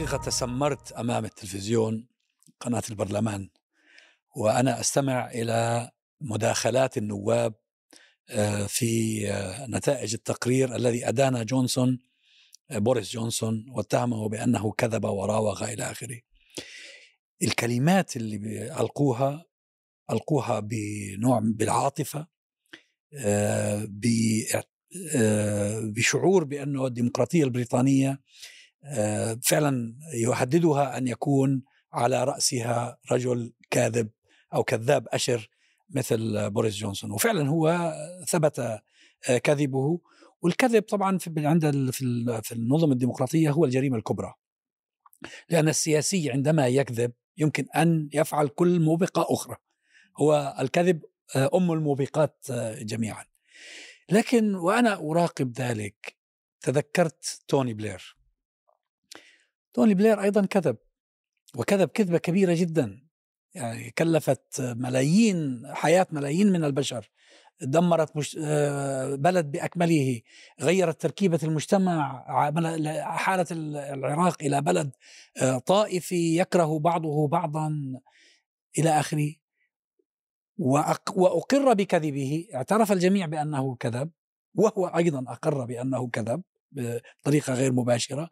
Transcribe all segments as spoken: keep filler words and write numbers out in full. الحقيقة تسمرت أمام التلفزيون قناة البرلمان وأنا أستمع إلى مداخلات النواب في نتائج التقرير الذي أدان جونسون بوريس جونسون واتهمه بأنه كذب وراوغ إلى آخره. الكلمات اللي ألقوها ألقوها بنوع بالعاطفة، بشعور بأنه الديمقراطية البريطانية فعلا يهددها أن يكون على رأسها رجل كاذب أو كذاب أشر مثل بوريس جونسون، وفعلا هو ثبت كذبه. والكذب طبعا في عند في النظم الديمقراطية هو الجريمة الكبرى، لأن السياسي عندما يكذب يمكن أن يفعل كل موبقة أخرى، هو الكذب أم الموبقات جميعا. لكن وأنا أراقب ذلك تذكرت توني بلير. توني بلير أيضا كذب، وكذب كذبة كبيرة جدا، يعني كلفت ملايين حياة ملايين من البشر، دمرت مش... بلد بأكمله، غيرت تركيبة المجتمع، حالت العراق إلى بلد طائفي يكره بعضه بعضا إلى آخره، وأقر بكذبه. اعترف الجميع بأنه كذب، وهو أيضا أقر بأنه كذب بطريقة غير مباشرة،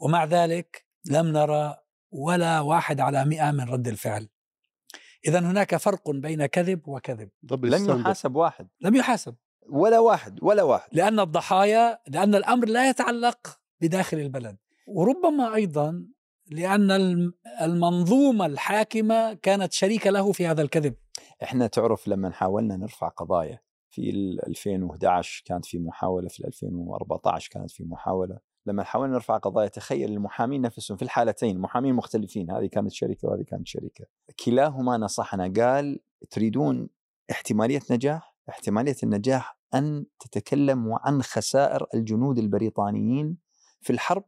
ومع ذلك لم نرى ولا واحد على مئة من رد الفعل. إذا هناك فرق بين كذب وكذب. لم يحاسب واحد، لم يحاسب ولا واحد ولا واحد لأن الضحايا، لأن الأمر لا يتعلق بداخل البلد، وربما أيضا لأن المنظومة الحاكمة كانت شريكة له في هذا الكذب. إحنا تعرف لما حاولنا نرفع قضايا في ألفين وأحد عشر كانت في محاولة، في ألفين وأربعة عشر كانت في محاولة، لما حاولنا نرفع قضايا تخيل المحامين نفسهم في الحالتين محامين مختلفين، هذه كانت شركة وهذه كانت شركة، كلاهما نصحنا قال تريدون احتمالية نجاح، احتمالية النجاح أن تتكلموا عن خسائر الجنود البريطانيين في الحرب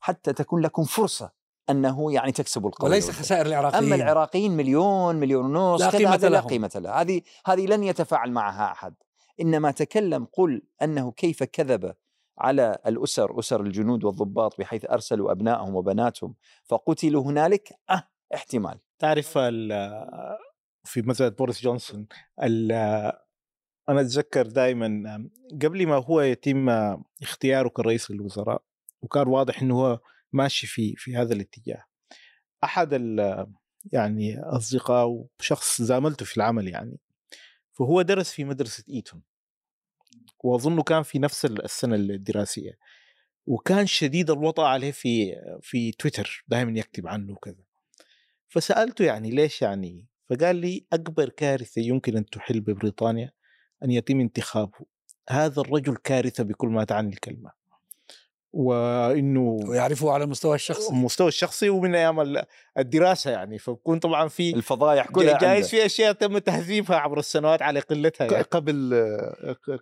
حتى تكون لكم فرصة أنه يعني تكسبوا القضية، وليس خسائر العراقيين. أما العراقيين مليون مليون ونص لا قيمة لها، لا قيمة لها، هذه هذه لن يتفاعل معها أحد. إنما تكلم قل أنه كيف كذب على الأسر، أسر الجنود والضباط، بحيث أرسلوا أبنائهم وبناتهم فقتلوا هنالك. أه احتمال تعرف في مسألة بوريس جونسون، أنا أتذكر دائما قبل ما هو يتم اختياره كرئيس للوزراء وكان واضح أنه هو ماشي في في هذا الاتجاه، أحد يعني أصدقاء وشخص زاملته في العمل يعني، فهو درس في مدرسة إيتون وأظنه كان في نفس السنة الدراسية، وكان شديد الوطأ عليه في في تويتر، دائما يكتب عنه وكذا. فسألته يعني ليش يعني، فقال لي أكبر كارثة يمكن أن تحل ببريطانيا أن يتم انتخابه، هذا الرجل كارثة بكل ما تعني الكلمة، وإنه ويعرفه على المستوى الشخصي، المستوى الشخصي ومن أيام الدراسة يعني، فبكون طبعا في الفضايح كلها، جايز في أشياء تم تهذيبها عبر السنوات على قلتها يعني. قبل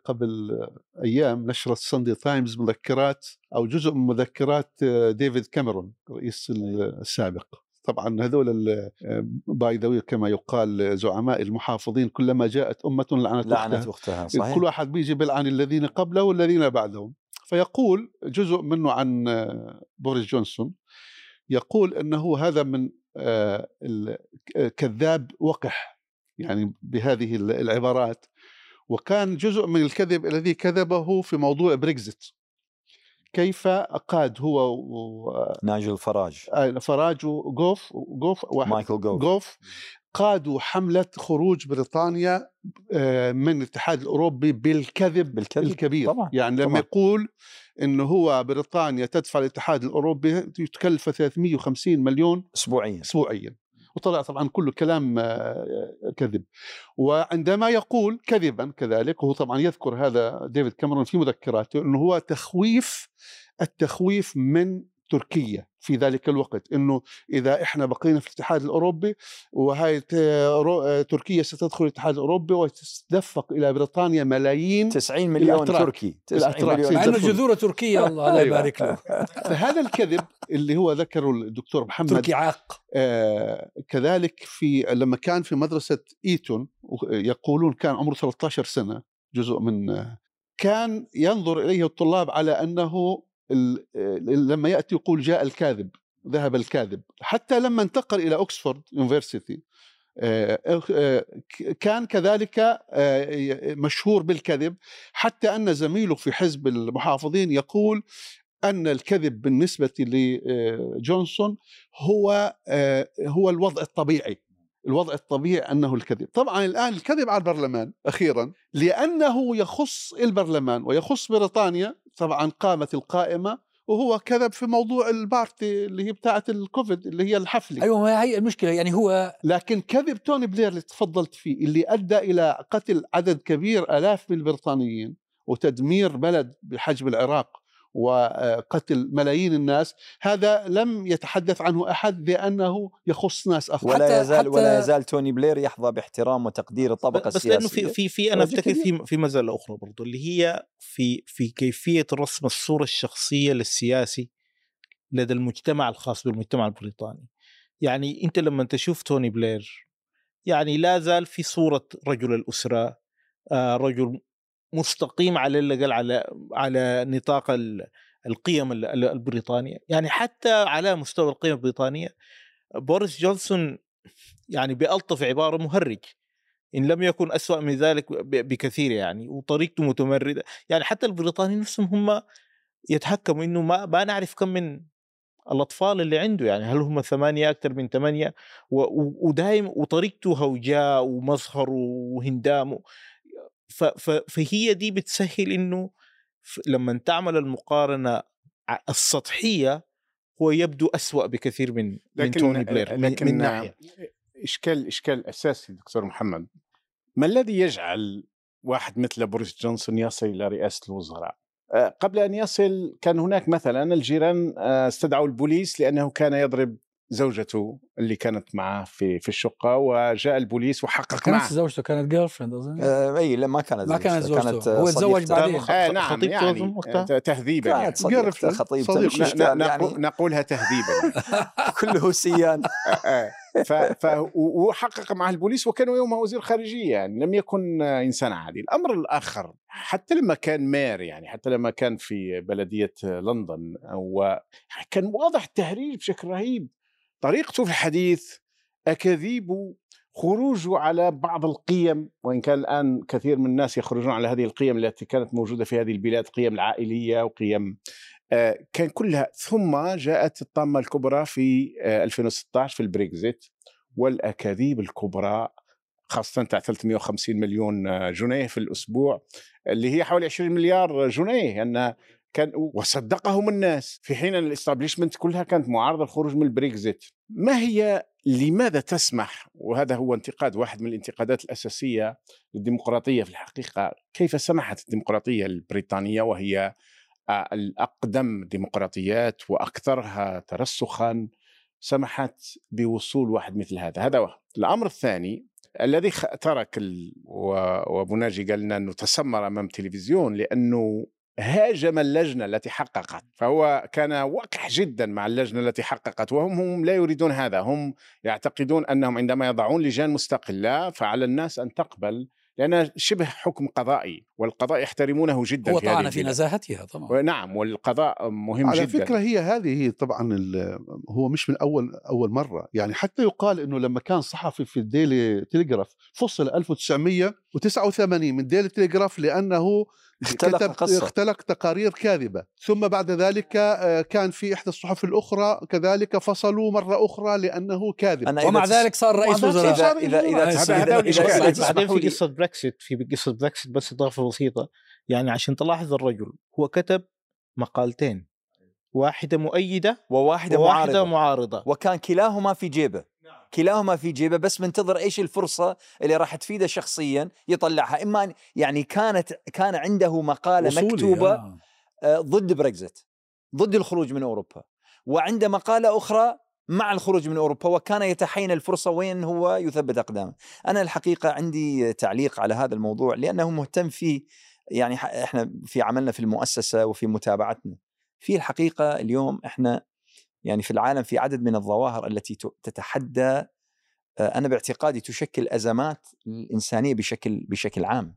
قبل أيام نشرت ساندي تايمز مذكرات أو جزء من مذكرات ديفيد كاميرون الرئيس السابق. طبعا هذول باي ذوي كما يقال زعماء المحافظين، كلما جاءت أمة لعنت, لعنت وقتها، صحيح. كل واحد بيجي بلعن الذين قبله والذين بعدهم. فيقول جزء منه عن بوريس جونسون، يقول أنه هذا من الكذاب وقح يعني بهذه العبارات. وكان جزء من الكذب الذي كذبه في موضوع بريكزيت، كيف أقاد هو و... ناجل فراج فراج وغوف غوف مايكل غوف. غوف قادوا حملة خروج بريطانيا من الاتحاد الأوروبي بالكذب, بالكذب. الكبير طبعا. يعني لما طبعا. يقول إنه هو بريطانيا تدفع الاتحاد الأوروبي تكلفه ثلاثمئة وخمسين مليون أسبوعيا أسبوعيا، وطلع طبعا كله كلام كذب. وعندما يقول كذبا كذلك، وهو طبعا يذكر هذا ديفيد كاميرون في مذكراته، إنه هو تخويف التخويف من تركيا في ذلك الوقت، إنه إذا إحنا بقينا في الاتحاد الأوروبي وهاي تركيا ستدخل الاتحاد الأوروبي وتدفق إلى بريطانيا ملايين، تسعين مليون الأتراك. تركي تسعين مليون مع أنه جذوره تركيا، الله لا يبارك له. فهذا الكذب اللي هو ذكره الدكتور محمد تركي عاق آه كذلك في لما كان في مدرسة إيتون، يقولون كان عمره ثلاثة عشر سنة جزء من كان ينظر إليه الطلاب على أنه لما يأتي يقول جاء الكاذب، ذهب الكاذب. حتى لما انتقل إلى أوكسفورد يونيفرسيتي كان كذلك مشهور بالكذب، حتى أن زميله في حزب المحافظين يقول أن الكذب بالنسبة لجونسون هو هو الوضع الطبيعي، الوضع الطبيعي أنه الكذب. طبعا الآن الكذب على البرلمان أخيرا، لأنه يخص البرلمان ويخص بريطانيا. طبعا قامت القائمة وهو كذب في موضوع البارتي اللي هي بتاعة الكوفيد اللي هي الحفلة. أيوة هي المشكلة يعني هو، لكن كذب توني بلير اللي تفضلت فيه اللي أدى إلى قتل عدد كبير آلاف من البريطانيين وتدمير بلد بحجم العراق وقتل ملايين الناس، هذا لم يتحدث عنه أحد لأنه يخص ناس أخرى. ولا يزال ولا يزال توني بلير يحظى باحترام وتقدير الطبقة السياسية. بس لأنه في في, في أنا أفتكر في في مزلة أخرى برضو اللي هي في في كيفية رسم الصورة الشخصية للسياسي لدى المجتمع الخاص بالمجتمع البريطاني. يعني أنت لما تشوف توني بلير يعني لا زال في صورة رجل الأسرة، آه رجل مستقيم على الأقل على على نطاق القيم البريطانية. يعني حتى على مستوى القيم البريطانية بوريس جونسون يعني بألطف عبارة مهرج إن لم يكن أسوأ من ذلك بكثير، يعني وطريقته متمردة. يعني حتى البريطانيين نفسهم هم يتحكموا إنه ما ما نعرف كم من الأطفال اللي عنده، يعني هل هم ثمانية أكثر من ثمانية، ودائم وطريقته هوجاء ومظهر وهندامه. فهي دي بتسهل إنه لما تعمل المقارنة السطحية هو يبدو أسوأ بكثير من من توني بلير. لكن من ناحية إشكال إشكال أساسي دكتور محمد، ما الذي يجعل واحد مثل بوريس جونسون يصل إلى رئاسة الوزراء؟ قبل أن يصل كان هناك مثلا الجيران استدعوا البوليس لأنه كان يضرب زوجته اللي كانت معه في في الشقه، وجاء البوليس وحقق كانت معه. كانت زوجته كانت جيرل فريند اظن. آه اي لا ما كانت ما كانت زوجته, كانت زوجته. هو تزوج بعدين. آه نعم خطيبته يعني تهذيبا يعني. صديقته خطيبته يعني. نقولها تهذيبا كله سيان. ف وحقق معه البوليس وكانوا يومها وزير خارجيه، يعني لم يكن انسان عادي. الامر الاخر حتى لما كان مير، يعني حتى لما كان في بلديه لندن وكان واضح التهريج بشكل رهيب، طريقته في الحديث، أكاذيبه، خروجه على بعض القيم، وإن كان الآن كثير من الناس يخرجون على هذه القيم التي كانت موجودة في هذه البلاد، قيم العائلية وقيم آه كان كلها. ثم جاءت الطامة الكبرى في آه ألفين وستة عشر في البريكزيت والأكاذيب الكبرى، خاصة تاع ثلاثمئة وخمسين مليون جنيه في الأسبوع اللي هي حوالي عشرين مليار جنيه، أن كان وصدقهم الناس في حين أن الاستابليشمنت كلها كانت معارضة الخروج من البريكزيت. ما هي، لماذا تسمح، وهذا هو انتقاد واحد من الانتقادات الأساسية للديمقراطية في الحقيقة، كيف سمحت الديمقراطية البريطانية وهي الأقدم الديمقراطيات وأكثرها ترسخا، سمحت بوصول واحد مثل هذا؟ هذا واحد. الأمر الثاني الذي ترك ال... وبناجي قال لنا أنه تسمر أمام التلفزيون لأنه هاجم اللجنة التي حققت، فهو كان وقح جدا مع اللجنة التي حققت، وهم هم لا يريدون هذا. هم يعتقدون أنهم عندما يضعون لجان مستقلة فعلى الناس أن تقبل لأنها شبه حكم قضائي، والقضاء يحترمونه جدا. هو طعن في نزاهتها طبعا. نعم، والقضاء مهم على جدا. على فكرة هي هذه طبعا هو مش من أول أول مرة، يعني حتى يقال أنه لما كان صحفي في الديلي تيليغراف فصل ألف وتسعمئة وتسعة وثمانين من ديلي تيليغراف لأنه اختلق, اختلق تقارير كاذبة. ثم بعد ذلك كان في إحدى الصحف الأخرى كذلك فصلوا مرة أخرى لأنه كاذب، ومع ذلك صار رئيس وزراء. إذا, إذا, إذا, إذا, إذا, إذا بعدين في قصة بريكسيت في قصة بريكسيت بس إضافة بسيطة، يعني عشان تلاحظ الرجل هو كتب مقالتين، واحدة مؤيدة وواحدة, وواحدة معارضة. معارضة، وكان كلاهما في جيبه، كلاهما في جيبه، بس منتظر ايش الفرصه اللي راح تفيده شخصيا يطلعها. اما يعني كانت كان عنده مقاله مكتوبه آه. ضد بريكزيت، ضد الخروج من اوروبا، وعنده مقاله اخرى مع الخروج من اوروبا، وكان يتحين الفرصه وين هو يثبت اقدامه. انا الحقيقه عندي تعليق على هذا الموضوع لانه مهتم فيه، يعني احنا في عملنا في المؤسسه وفي متابعتنا في الحقيقه اليوم احنا يعني في العالم في عدد من الظواهر التي تتحدى، أنا باعتقادي تشكل أزمات الإنسانية بشكل بشكل عام.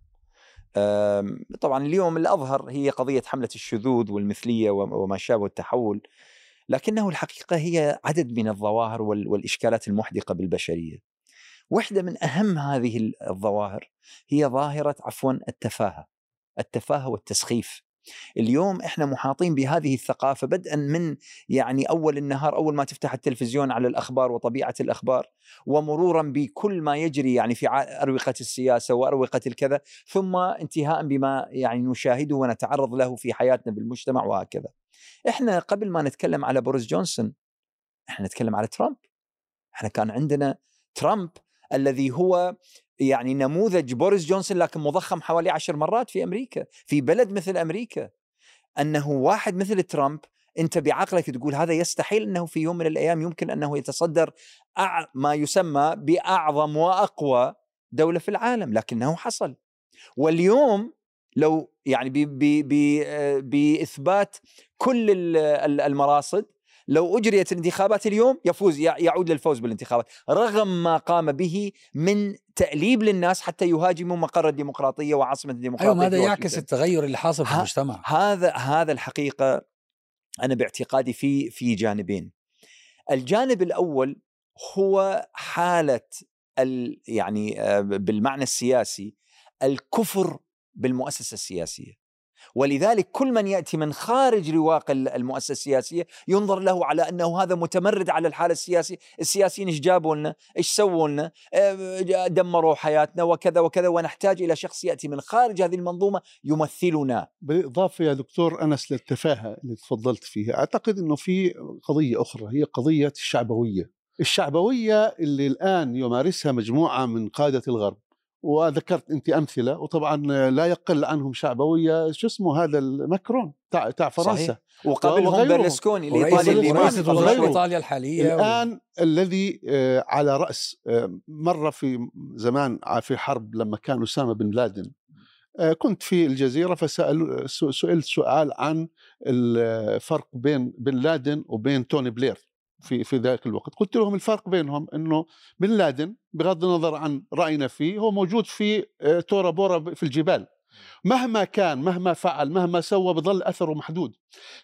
طبعا اليوم الأظهر هي قضية حملة الشذوذ والمثلية وما شابه التحول، لكنه الحقيقة هي عدد من الظواهر والإشكالات المحدقة بالبشرية. واحدة من أهم هذه الظواهر هي ظاهرة عفوا التفاهة التفاهة والتسخيف. اليوم إحنا محاطين بهذه الثقافة بدءا من يعني أول النهار، أول ما تفتح التلفزيون، على الأخبار وطبيعة الأخبار، ومرورا بكل ما يجري يعني في أروقة السياسة وأروقة الكذا، ثم انتهاء بما يعني نشاهده ونتعرض له في حياتنا بالمجتمع وهكذا. إحنا قبل ما نتكلم على بوريس جونسون إحنا نتكلم على ترامب. إحنا كان عندنا ترامب الذي هو يعني نموذج بوريس جونسون لكن مضخم حوالي عشر مرات في أمريكا، في بلد مثل أمريكا. أنه واحد مثل ترامب أنت بعقلك تقول هذا يستحيل أنه في يوم من الأيام يمكن أنه يتصدر ما يسمى بأعظم وأقوى دولة في العالم، لكنه حصل. واليوم لو يعني بإثبات كل المراصد لو أجريت الانتخابات اليوم يفوز، يعود للفوز بالانتخابات، رغم ما قام به من تأليب للناس حتى يهاجموا مقر الديمقراطية وعاصمة الديمقراطية. أيوة، هذا يعكس التغير اللي حاصل في المجتمع. هذا هذا الحقيقة أنا باعتقادي في في جانبين. الجانب الأول هو حالة ال يعني بالمعنى السياسي الكفر بالمؤسسة السياسية، ولذلك كل من يأتي من خارج رواق المؤسسة السياسية ينظر له على أنه هذا متمرد على الحالة السياسية، السياسيين إيش جابوا لنا، إيش سووا لنا، دمروا حياتنا وكذا وكذا، ونحتاج إلى شخص يأتي من خارج هذه المنظومة يمثلنا. بالإضافة يا دكتور أنس للتفاهة اللي تفضلت فيها، أعتقد أنه في قضية أخرى هي قضية الشعبوية الشعبوية اللي الآن يمارسها مجموعة من قادة الغرب، وذكرت أنت أمثلة، وطبعا لا يقل عنهم شعبوية شو اسمه هذا الماكرون تاع تاع فرنسا، وقابلهم برلسكوني الإيطالي اللي ماسك إيطاليا الحالية الآن، و... الذي على رأس مرة في زمان في حرب لما كان أسامة بن لادن، كنت في الجزيرة فسأل سئلت سؤال عن الفرق بين بن لادن وبين توني بلير في في ذاك الوقت. قلت لهم الفرق بينهم انه بن لادن بغض النظر عن راينا فيه هو موجود في تورا بورا في الجبال، مهما كان مهما فعل مهما سوى بظل اثره محدود،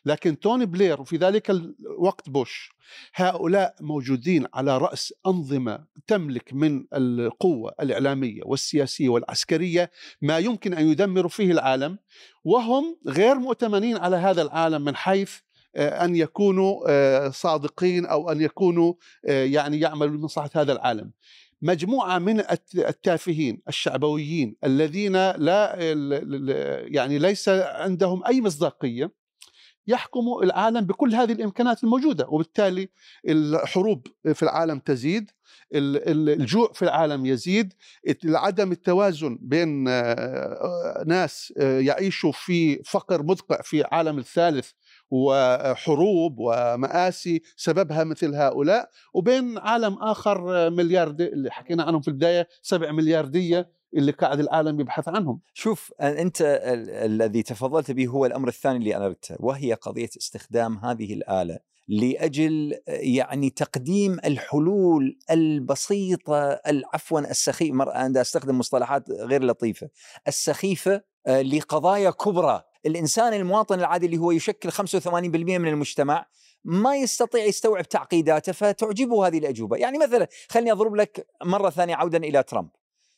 لكن توني بلير وفي ذلك الوقت بوش هؤلاء موجودين على راس انظمه تملك من القوه الاعلاميه والسياسيه والعسكريه ما يمكن ان يدمروا فيه العالم، وهم غير مؤتمنين على هذا العالم من حيث أن يكونوا صادقين أو أن يكونوا يعني يعملوا لمصلحة هذا العالم. مجموعة من التافهين الشعبويين الذين لا يعني ليس عندهم أي مصداقية يحكموا العالم بكل هذه الإمكانات الموجودة، وبالتالي الحروب في العالم تزيد، الجوع في العالم يزيد، عدم التوازن بين ناس يعيشوا في فقر مدقع في عالم الثالث وحروب ومآسي سببها مثل هؤلاء، وبين عالم آخر ملياردي اللي حكينا عنهم في البداية، سبع ملياردية اللي قاعد العالم يبحث عنهم. شوف أنت ال الذي تفضلت به هو الأمر الثاني اللي أنا أردته، وهي قضية استخدام هذه الآلة لأجل يعني تقديم الحلول البسيطة عفوا السخيفة، أنا أستخدم مصطلحات غير لطيفة، السخيفة لقضايا كبرى. الإنسان المواطن العادي اللي هو يشكل خمسة وثمانين بالمئة من المجتمع ما يستطيع يستوعب تعقيداته فتعجبه هذه الأجوبة. يعني مثلا خلني أضرب لك مرة ثانية عودا إلى ترامب،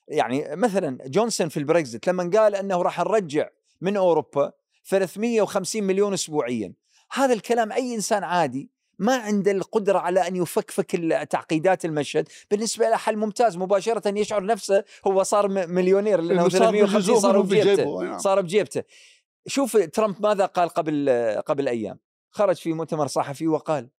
يعني مثلا جونسون في البريكزيت لما قال أنه راح نرجع من أوروبا ثلاثمئة وخمسين مليون أسبوعيا، هذا الكلام أي إنسان عادي ما عنده القدرة على أن يفكفك تعقيدات المشهد بالنسبة له حل ممتاز، مباشرة يشعر نفسه هو صار مليونير لأنه ثلاثمئة وخمسين صار بجيبته صار بجيبته شوف ترامب ماذا قال قبل قبل أيام، خرج في مؤتمر صحفي وقال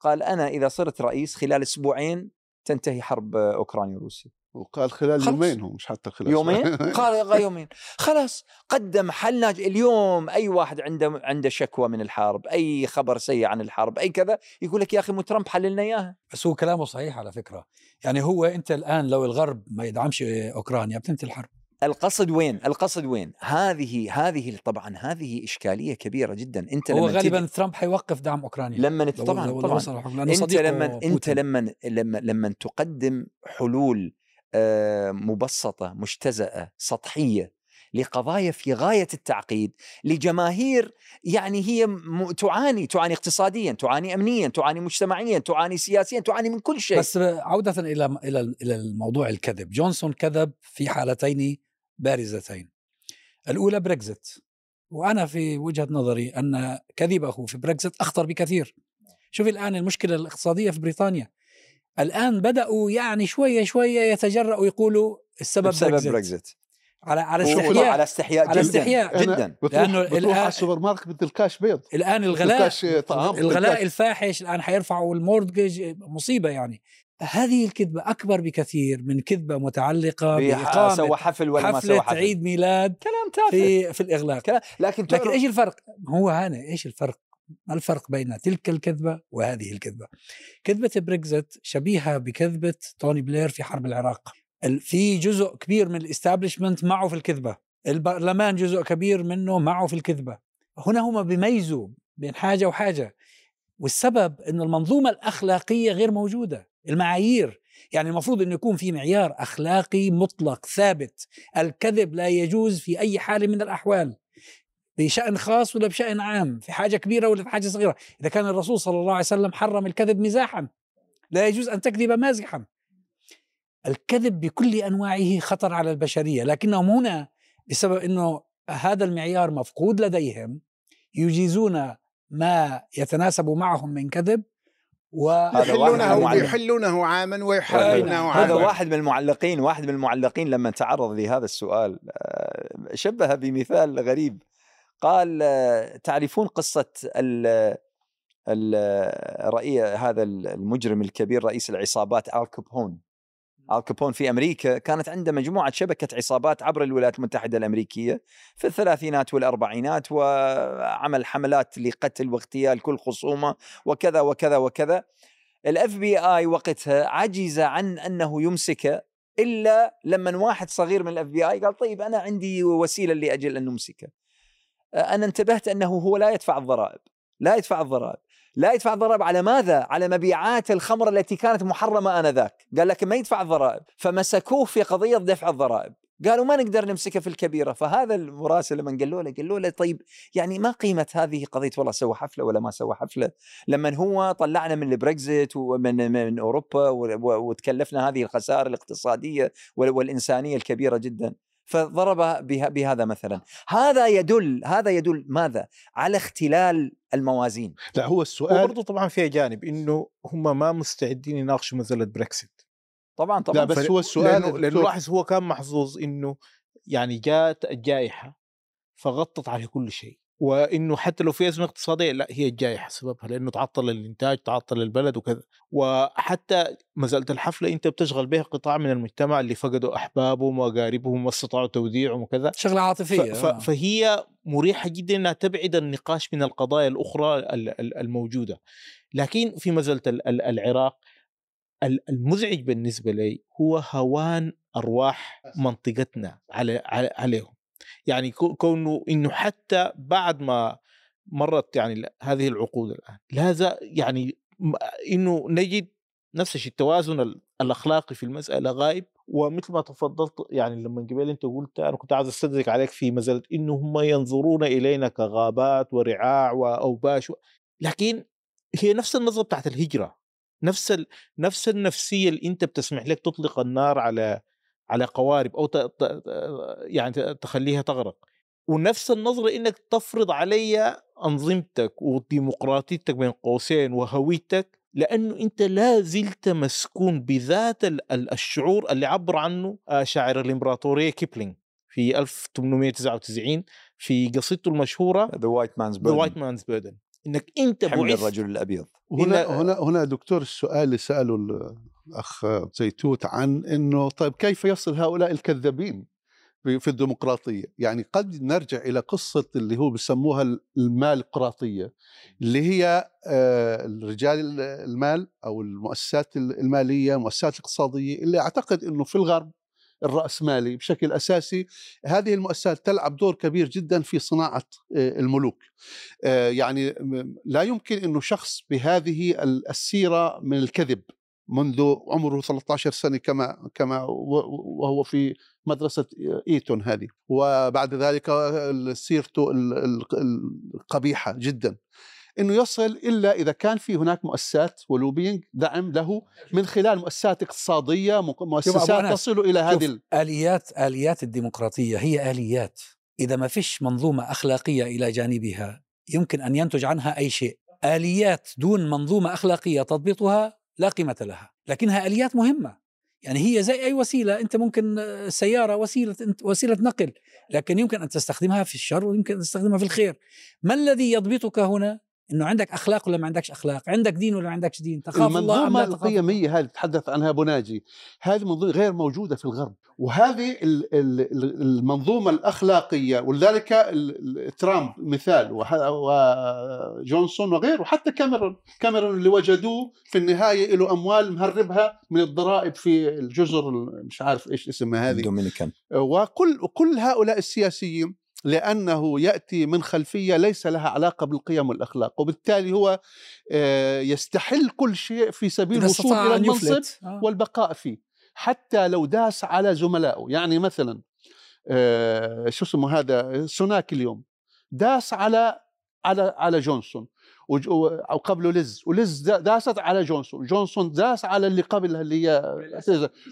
قال أنا إذا صرت رئيس خلال أسبوعين تنتهي حرب أوكرانيا وروسيا، وقال خلال يومين، هو مش حتى خلال يومين قال يومين خلاص. قدم حل ناجح. اليوم أي واحد عنده عنده شكوى من الحرب، أي خبر سيء عن الحرب، أي كذا، يقول لك يا أخي مو ترامب حل لنا إياها. بس هو كلامه صحيح على فكرة، يعني هو أنت الآن لو الغرب ما يدعمش أوكرانيا بتنتهي الحرب. القصد وين؟ القصد وين؟ هذه هذه طبعا هذه إشكالية كبيرة جدا. انت لما غالبا ترامب حيوقف دعم أوكرانيا لما لو طبعا لو طبعا لو انت لما انت لما لما لما تقدم حلول مبسطة مجتزأة سطحية لقضايا في غاية التعقيد لجماهير يعني هي تعاني تعاني اقتصاديا، تعاني أمنيا، تعاني مجتمعيا، تعاني سياسيا، تعاني من كل شيء. بس عودة إلى إلى إلى الموضوع الكذب، جونسون كذب في حالتين بارزتين. الأولى بريكزيت، وأنا في وجهة نظري أن كذبه في بريكزيت أخطر بكثير. شوفي الآن المشكلة الاقتصادية في بريطانيا، الآن بدأوا يعني شوية شوية يتجرؤوا يقولوا السبب بريكزيت، على على استحياء على استحياء على استحياء جدا، لأنه الآن على السوبر ماركت بدل كاش بيض، الآن الغلاء الغلاء الفاحش، الآن حيرفعوا المورتجج، مصيبة يعني. هذه الكذبة أكبر بكثير من كذبة متعلقة بإقامة سوى حفل ولا ما سوى حفل، عيد ميلاد، كلام تافه في في الإغلاق. لكن لكن إيش الفرق؟ هو هنا إيش الفرق؟ ما الفرق بين تلك الكذبة وهذه الكذبة؟ كذبة بريكزيت شبيهة بكذبة توني بلير في حرب العراق، في جزء كبير من الاستابلشمنت معه في الكذبة، البرلمان جزء كبير منه معه في الكذبة. هنا هما بيميزوا بين حاجة وحاجة، والسبب أن المنظومة الأخلاقية غير موجودة، المعايير، يعني المفروض أن يكون في معيار أخلاقي مطلق ثابت، الكذب لا يجوز في أي حال من الأحوال، بشأن خاص ولا بشأن عام، في حاجة كبيرة ولا في حاجة صغيرة. إذا كان الرسول صلى الله عليه وسلم حرم الكذب مزاحا، لا يجوز أن تكذب مازحا. الكذب بكل أنواعه خطر على البشرية، لكنهم هنا بسبب أنه هذا المعيار مفقود لديهم يجيزون ما يتناسب معهم من كذب ويحلونه عاما ويحرمونه عاما. هذا واحد من المعلقين واحد من المعلقين لما تعرض لهذا السؤال شبه بمثال غريب، قال تعرفون قصة الرئيس هذا المجرم الكبير رئيس العصابات آل كابون. آل كابون في أمريكا كانت عنده مجموعة شبكة عصابات عبر الولايات المتحدة الأمريكية في الثلاثينات والأربعينات، وعمل حملات لقتل واغتيال كل خصومة وكذا وكذا وكذا. الأف بي آي وقتها عجز عن أنه يمسكه إلا لما واحد صغير من الأف بي آي قال طيب أنا عندي وسيلة لأجل أن نمسكه. أنا انتبهت أنه هو لا يدفع الضرائب لا يدفع الضرائب لا يدفع الضرائب على ماذا؟ على مبيعات الخمر التي كانت محرمة آنذاك. قال لك ما يدفع الضرائب، فمسكوه في قضية دفع الضرائب، قالوا ما نقدر نمسكه في الكبيرة. فهذا المراسل لما قال له قال له طيب يعني ما قيمة هذه قضية والله سوى حفلة ولا ما سوى حفلة لما هو طلعنا من البريكزيت ومن من أوروبا وتكلفنا هذه الخسارة الاقتصادية والإنسانية الكبيرة جدا. فضرب بهذا مثلا. هذا يدل هذا يدل ماذا؟ على اختلال الموازين. لا هو السؤال برضه طبعا فيها جانب انه هم ما مستعدين يناقشوا مسألة بريكزيت طبعا طبعا. لا بس هو السؤال لانه, لأنه لاحظ هو كان محظوظ انه يعني جات الجائحة فغطت على كل شيء، وانه حتى لو في ازمه اقتصاديه لا هي الجائحه سببها، لانه تعطل الانتاج تعطل البلد وكذا. وحتى مساله الحفله انت بتشغل بها قطاع من المجتمع اللي فقدوا احبابهم واقاربهم واستطاعوا توديعهم وكذا، شغله عاطفيه. ف... فهي مريحه جدا انها تبعد النقاش من القضايا الاخرى الموجوده. لكن في مساله العراق المزعج بالنسبه لي هو هوان ارواح منطقتنا على عليهم، يعني كونه انه حتى بعد ما مرت يعني هذه العقود الان لهذا يعني انه نجد نفس الشيء التوازن الاخلاقي في المساله غايب. ومثل ما تفضلت يعني لما قبل انت قلت انا كنت عايز استدرك عليك في مساله انه هم ينظرون الينا كغابات ورعاع واوباش و... لكن هي نفس النظره بتاعت الهجره، نفس ال... نفس النفسيه اللي انت بتسمح لك تطلق النار على على قوارب أو ت... ت... يعني تخليها تغرق، ونفس النظرة إنك تفرض علي أنظمتك وديمقراطيتك بين قوسين وهويتك، لأنه أنت لا زلت مسكون بذات الشعور اللي عبر عنه شاعر الإمبراطورية كيبلينغ في ألف وثمانمئة وتسعة وتسعين في قصيدته المشهورة The White Man's Burden. The White Man's Burden. إنك أنت حمل الرجل الأبيض. هنا هنا هنا دكتور السؤال اللي سأله الأخ زيتوت عن إنه طيب كيف يصل هؤلاء الكذابين في الديمقراطية؟ يعني قد نرجع إلى قصة اللي هو بسموها المالقراطية، اللي هي الرجال المال أو المؤسسات المالية المؤسسات الاقتصادية، اللي أعتقد إنه في الغرب الرأسمالي بشكل أساسي هذه المؤسسات تلعب دور كبير جدا في صناعة الملوك. يعني لا يمكن أنه شخص بهذه السيرة من الكذب منذ عمره ثلاثة عشر سنة كما كما وهو في مدرسة إيتون هذه. وبعد ذلك سيرته القبيحة جدا أنه يصل إلا إذا كان في هناك مؤسسات ولوبينج دعم له من خلال مؤسسات اقتصادية، مؤسسات تصل إلى هذه آليات آليات الديمقراطية. هي آليات، إذا ما فيش منظومة أخلاقية إلى جانبها يمكن أن ينتج عنها أي شيء. آليات دون منظومة أخلاقية تضبطها لا قيمة لها، لكنها آليات مهمة. يعني هي زي أي وسيلة، أنت ممكن سيارة وسيلة وسيلة نقل، لكن يمكن أن تستخدمها في الشر ويمكن أن تستخدمها في الخير. ما الذي يضبطك هنا؟ إنه عندك أخلاق ولا ما عندكش أخلاق، عندك دين ولا ما عندكش دين، تخاف الله أم لا تخاف. المنظومة القيمية هذه تحدث عنها بوناجي، هذه منظومة غير موجودة في الغرب، وهذه المنظومة الأخلاقية، ولذلك ترامب مثال وجونسون وغيره، وحتى كاميرون كاميرون اللي وجدوه في النهاية له أموال مهربها من الضرائب في الجزر مش عارف إيش اسمها هذه، الدومينيكان. وكل كل هؤلاء السياسيين لأنه يأتي من خلفية ليس لها علاقة بالقيم والأخلاق، وبالتالي هو يستحل كل شيء في سبيل الوصول إلى المنصب والبقاء فيه، حتى لو داس على زملائه. يعني مثلا شو اسمه هذا سوناك اليوم داس على على على جونسون، وقبله ليز، وليز داست على جونسون، جونسون داس على اللي قبلها اللي هي،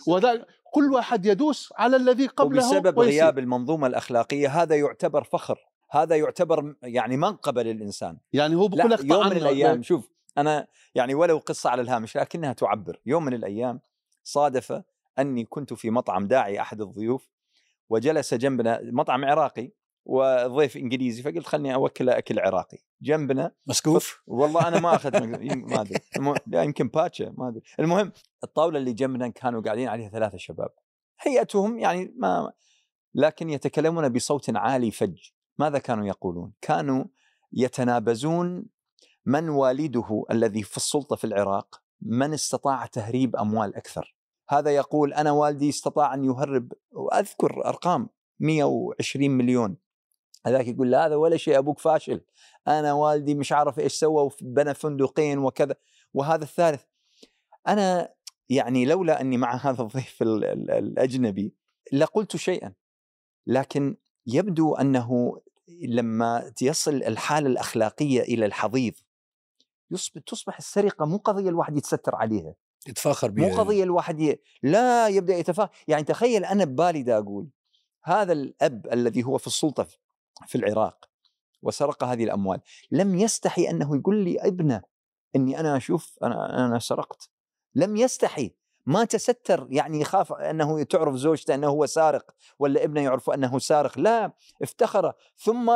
وذلك كل واحد يدوس على الذي قبله. وبسبب غياب المنظومة الأخلاقية هذا يعتبر فخر، هذا يعتبر يعني منقبة للإنسان. يعني هو بقول لك يوم من الأيام، شوف أنا يعني ولو قصة على الهامش لكنها تعبر، يوم من الأيام صادف أني كنت في مطعم داعي أحد الضيوف، وجلس جنبنا مطعم عراقي وضيف إنجليزي، فقلت خلني أوكله أكل عراقي. جنبنا مسكوف، والله أنا ما أخذ ما أدري، لا يمكن باتشا ما أدري. المهم الطاولة اللي جنبنا كانوا قاعدين عليها ثلاثة شباب، هيئتهم يعني ما، لكن يتكلمون بصوت عالي فج. ماذا كانوا يقولون؟ كانوا يتنابزون من والده الذي في السلطة في العراق من استطاع تهريب أموال أكثر. هذا يقول أنا والدي استطاع أن يهرب، وأذكر أرقام مئة وعشرين مليون. هذاك يقول لا هذا ولا شيء، أبوك فاشل، أنا والدي مش عارف إيش سوى وبنى فندقين وكذا. وهذا الثالث، أنا يعني لولا أني مع هذا الضيف الأجنبي لقلت شيئا، لكن يبدو أنه لما يصل الحالة الأخلاقية إلى الحضيض تصبح السرقة مو قضية الواحد يتستر عليها يتفاخر بها، مو قضية الواحد ي... لا يبدأ يتفاخر. يعني تخيل أنا ببالي دا أقول هذا الأب الذي هو في السلطة في العراق وسرق هذه الأموال لم يستحي أنه يقول لي ابنه أني أنا أشوف أنا, أنا سرقت، لم يستحي، ما تستر يعني يخاف أنه تعرف زوجته أنه هو سارق ولا ابنه يعرف أنه سارق، لا افتخر. ثم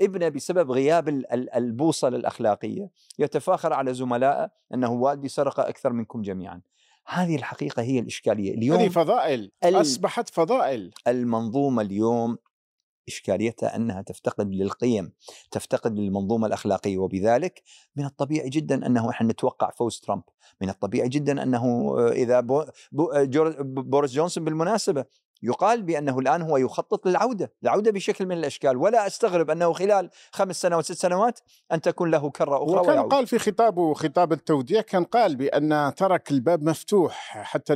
ابنه بسبب غياب البوصلة الأخلاقية يتفاخر على زملائه أنه والدي سرق أكثر منكم جميعا. هذه الحقيقة هي الإشكالية اليوم، هذه فضائل، أصبحت فضائل. المنظومة اليوم إشكاليتها أنها تفتقد للقيم، تفتقد للمنظومة الأخلاقية، وبذلك من الطبيعي جدا أنه إحنا نتوقع فوز ترامب، من الطبيعي جدا أنه إذا بو بو بوريس جونسون بالمناسبة يقال بأنه الآن هو يخطط للعودة، العودة بشكل من الأشكال، ولا أستغرب أنه خلال خمس سنوات ست سنوات أن تكون له كرة أخرى. وكان ويعود. قال في خطابه، خطاب التوديع، كان قال بأن ترك الباب مفتوح حتى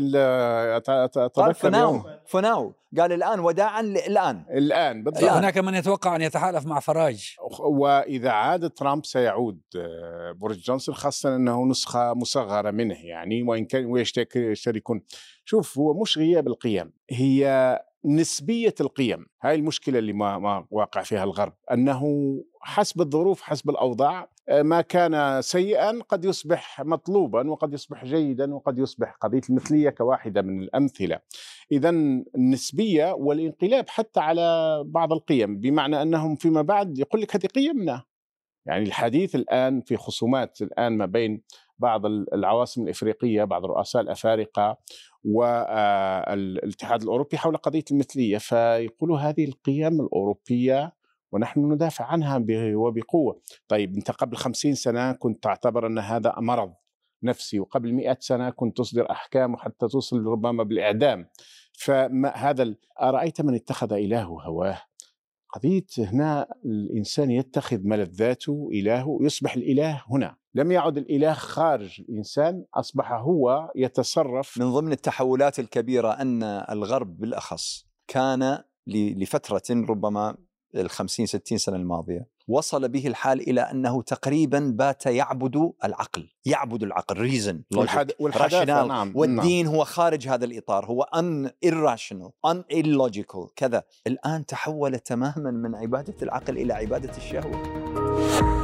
ترك فناو فناو قال الآن وداعا الآن الآن بالضبط. هناك من يتوقع أن يتحالف مع فراج، وإذا عاد ترامب سيعود بوريس جونسون، خاصة أنه نسخة مصغرة منه يعني، وإن كان ويشتركون. شوف هو مش غياب القيم، هي نسبية القيم، هاي المشكلة اللي ما, ما واقع فيها الغرب، أنه حسب الظروف حسب الأوضاع ما كان سيئا قد يصبح مطلوبا، وقد يصبح جيدا، وقد يصبح قضية المثلية كواحدة من الأمثلة. إذا النسبية والانقلاب حتى على بعض القيم، بمعنى أنهم فيما بعد يقول لك هذه قيمنا. يعني الحديث الآن في خصومات الآن ما بين بعض العواصم الإفريقية، بعض رؤساء الأفارقة والاتحاد الأوروبي حول قضية المثلية، فيقولوا هذه القيم الأوروبية ونحن ندافع عنها وبقوة. طيب أنت قبل خمسين سنة كنت تعتبر أن هذا مرض نفسي، وقبل مئة سنة كنت تصدر أحكام وحتى توصل ربما بالإعدام. فهذا أرأيت من اتخذ إلهه هواه قضية هنا الإنسان يتخذ ملذاته إلهه، يصبح الإله هنا، لم يعد الإله خارج الإنسان، أصبح هو يتصرف. من ضمن التحولات الكبيرة أن الغرب بالأخص كان لفترة ربما الخمسين ستين سنة الماضية وصل به الحال إلى أنه تقريبا بات يعبد العقل، يعبد العقل ريزن والحد... والحداثة. نعم. والدين نعم. هو خارج هذا الإطار، هو un irrational un illogical كذا. الآن تحول تماما من عبادة العقل إلى عبادة الشهوة.